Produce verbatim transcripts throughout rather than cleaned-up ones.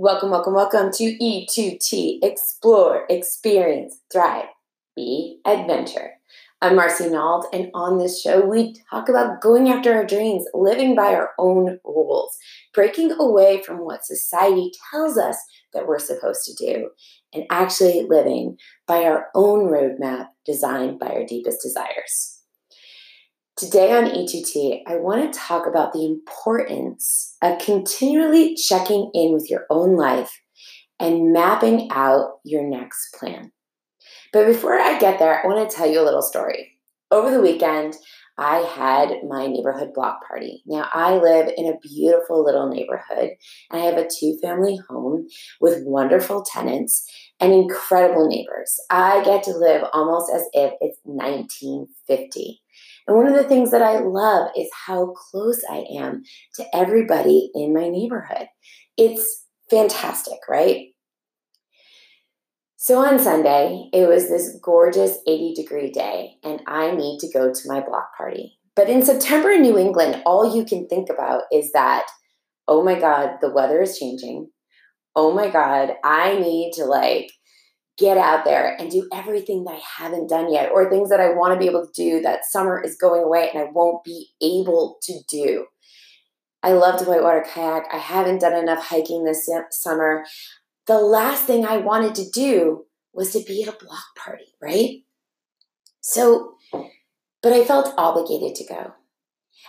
Welcome, welcome, welcome to E two T, Explore, Experience, Thrive, Be, Adventure. I'm Marci Nault, and on this show, we talk about going after our dreams, living by our own rules, breaking away from what society tells us that we're supposed to do, and actually living by our own roadmap designed by our deepest desires. Today on E two T, I want to talk about the importance of continually checking in with your own life and mapping out your next plan. But before I get there, I want to tell you a little story. Over the weekend, I had my neighborhood block party. Now, I live in a beautiful little neighborhood, and I have a two-family home with wonderful tenants and incredible neighbors. I get to live almost as if it's nineteen fifty. And one of the things that I love is how close I am to everybody in my neighborhood. It's fantastic, right? So on Sunday, it was this gorgeous eighty degree day, and I need to go to my block party. But in September in New England, all you can think about is that, oh my God, the weather is changing. Oh my God, I need to like get out there and do everything that I haven't done yet, or things that I want to be able to do that summer is going away and I won't be able to do. I love to whitewater kayak. I haven't done enough hiking this summer. The last thing I wanted to do was to be at a block party, right? So, but I felt obligated to go.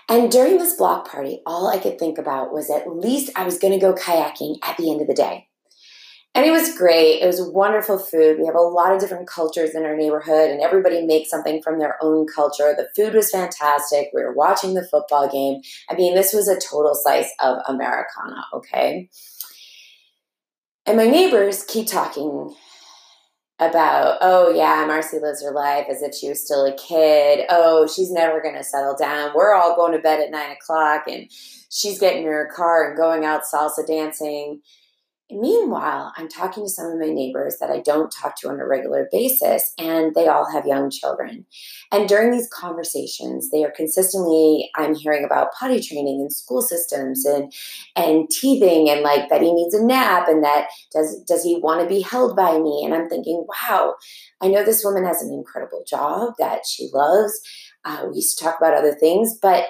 And during this block party, all I could think about was at least I was going to go kayaking at the end of the day. And it was great. It was wonderful food. We have a lot of different cultures in our neighborhood, and everybody makes something from their own culture. The food was fantastic. We were watching the football game. I mean, this was a total slice of Americana, okay? And my neighbors keep talking about, oh, yeah, Marci lives her life as if she was still a kid. Oh, she's never going to settle down. We're all going to bed at nine o'clock, and she's getting in her car and going out salsa dancing. Meanwhile, I'm talking to some of my neighbors that I don't talk to on a regular basis, and they all have young children. And during these conversations, they are consistently, I'm hearing about potty training and school systems and and teething, and like that he needs a nap, and that does does he want to be held by me? And I'm thinking, wow, I know this woman has an incredible job that she loves. Uh, we used to talk about other things, but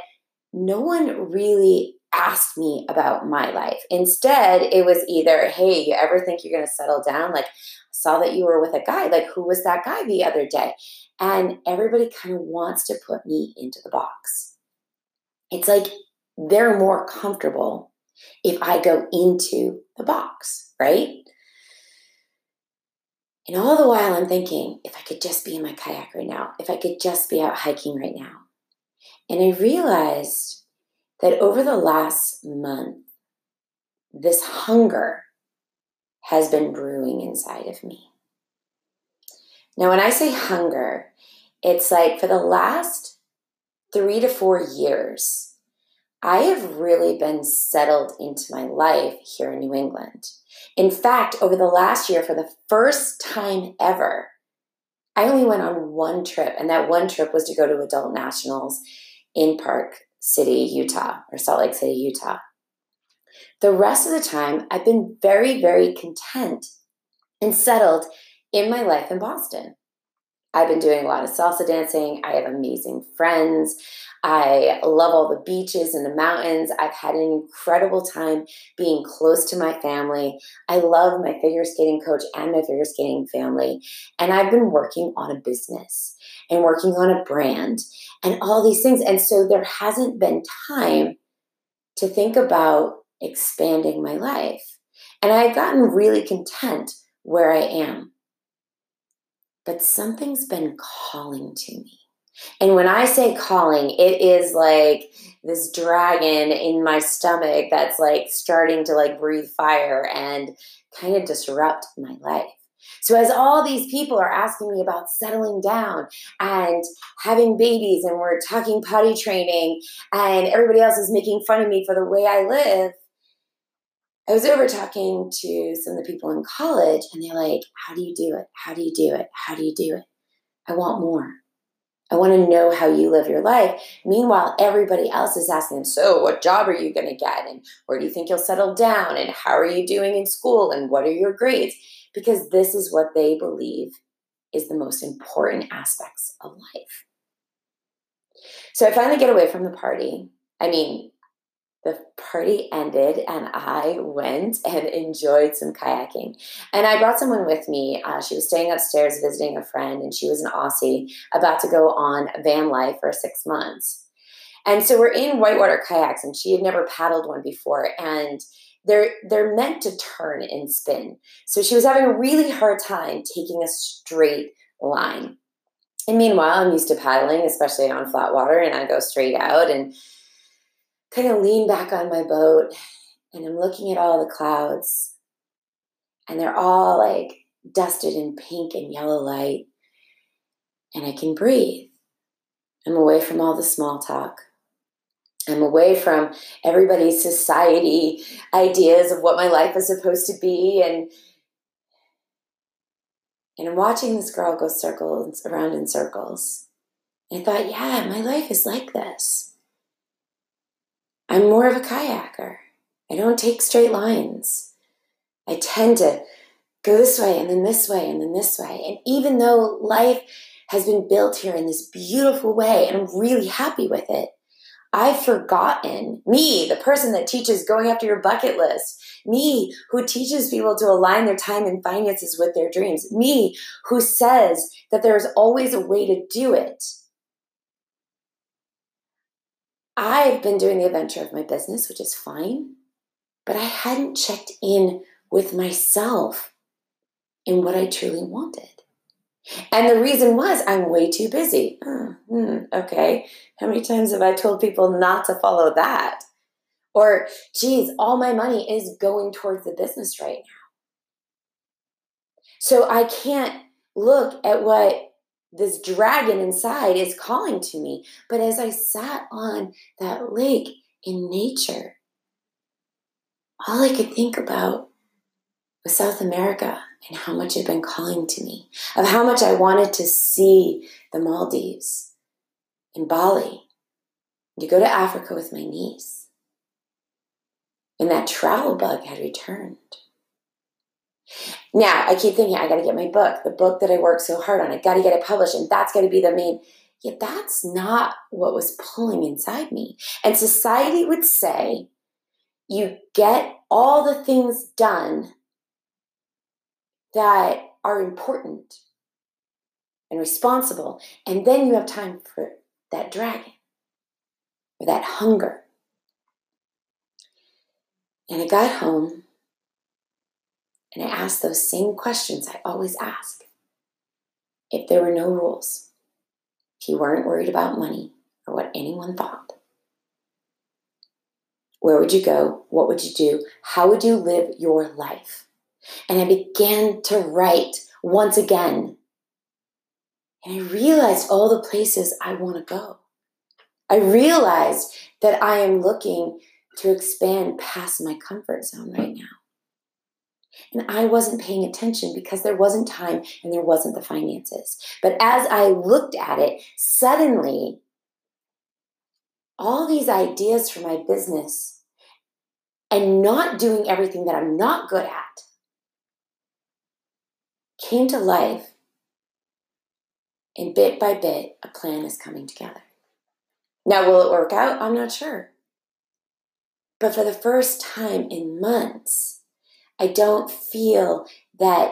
no one really asked me about my life. Instead, it was either, hey, you ever think you're going to settle down? Like, saw that you were with a guy. Like, who was that guy the other day? And everybody kind of wants to put me into the box. It's like they're more comfortable if I go into the box, right? And all the while I'm thinking, if I could just be in my kayak right now, if I could just be out hiking right now. And I realized that over the last month, this hunger has been brewing inside of me. Now, when I say hunger, it's like for the last three to four years, I have really been settled into my life here in New England. In fact, over the last year, for the first time ever, I only went on one trip, and that one trip was to go to Adult Nationals in Park City, Utah, or Salt Lake City, Utah. The rest of the time, I've been very, very content and settled in my life in Boston. I've been doing a lot of salsa dancing. I have amazing friends. I love all the beaches and the mountains. I've had an incredible time being close to my family. I love my figure skating coach and my figure skating family. And I've been working on a business and working on a brand and all these things. And so there hasn't been time to think about expanding my life. And I've gotten really content where I am. But something's been calling to me. And when I say calling, it is like this dragon in my stomach that's like starting to like breathe fire and kind of disrupt my life. So as all these people are asking me about settling down and having babies, and we're talking potty training, and everybody else is making fun of me for the way I live, I was over talking to some of the people in college, and they're like, how do you do it? How do you do it? How do you do it? I want more. I want to know how you live your life. Meanwhile, everybody else is asking, so what job are you going to get? And where do you think you'll settle down? And how are you doing in school? And what are your grades? Because this is what they believe is the most important aspects of life. So I finally get away from the party. I mean, the party ended and I went and enjoyed some kayaking. And I brought someone with me. Uh, she was staying upstairs visiting a friend, and she was an Aussie about to go on van life for six months. And so we're in whitewater kayaks, and she had never paddled one before. And they're, they're meant to turn and spin. So she was having a really hard time taking a straight line. And meanwhile, I'm used to paddling, especially on flat water, and I go straight out and kind of lean back on my boat, and I'm looking at all the clouds, and they're all like dusted in pink and yellow light, and I can breathe. I'm away from all the small talk. I'm away from everybody's society ideas of what my life is supposed to be, and and I'm watching this girl go circles around in circles. And I thought, yeah, my life is like this. I'm more of a kayaker. I don't take straight lines. I tend to go this way and then this way and then this way. And even though life has been built here in this beautiful way, and I'm really happy with it, I've forgotten, me, the person that teaches going after your bucket list, me, who teaches people to align their time and finances with their dreams, me, who says that there's always a way to do it. I've been doing the adventure of my business, which is fine, but I hadn't checked in with myself in what I truly wanted. And the reason was I'm way too busy. Oh, hmm, okay, how many times have I told people not to follow that? Or, geez, all my money is going towards the business right now. So I can't look at what this dragon inside is calling to me. But as I sat on that lake in nature, all I could think about was South America and how much it had been calling to me, of how much I wanted to see the Maldives and Bali, and to go to Africa with my niece. And that travel bug had returned. Now, I keep thinking, I got to get my book, the book that I worked so hard on. I got to get it published, and that's going to be the main. Yet that's not what was pulling inside me. And society would say, you get all the things done that are important and responsible, and then you have time for that dragon or that hunger. And I got home. And I asked those same questions I always ask. If there were no rules, if you weren't worried about money or what anyone thought, where would you go? What would you do? How would you live your life? And I began to write once again. And I realized all the places I want to go. I realized that I am looking to expand past my comfort zone right now. And I wasn't paying attention because there wasn't time and there wasn't the finances. But as I looked at it, suddenly, all these ideas for my business and not doing everything that I'm not good at came to life. And bit by bit, a plan is coming together. Now, will it work out? I'm not sure. But for the first time in months, I don't feel that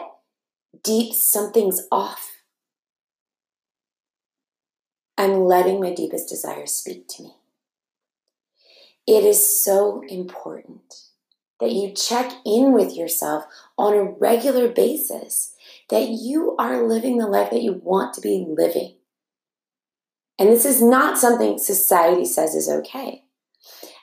deep something's off. I'm letting my deepest desires speak to me. It is so important that you check in with yourself on a regular basis, that you are living the life that you want to be living. And this is not something society says is okay.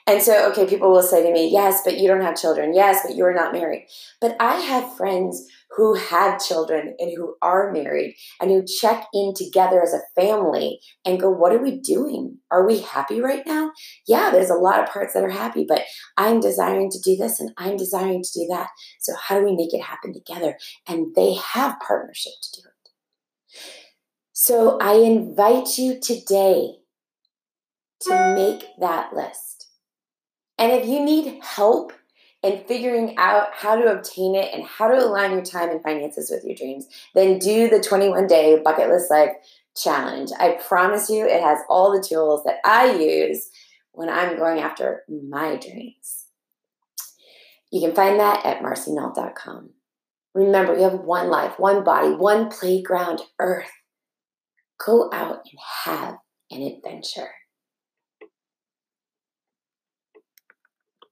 And so, okay, people will say to me, yes, but you don't have children. Yes, but you're not married. But I have friends who have children and who are married and who check in together as a family and go, what are we doing? Are we happy right now? Yeah, there's a lot of parts that are happy, but I'm desiring to do this and I'm desiring to do that. So how do we make it happen together? And they have partnership to do it. So I invite you today to make that list. And if you need help in figuring out how to obtain it and how to align your time and finances with your dreams, then do the twenty-one day Bucket List Life Challenge. I promise you it has all the tools that I use when I'm going after my dreams. You can find that at marci nault dot com. Remember, you have one life, one body, one playground, earth. Go out and have an adventure.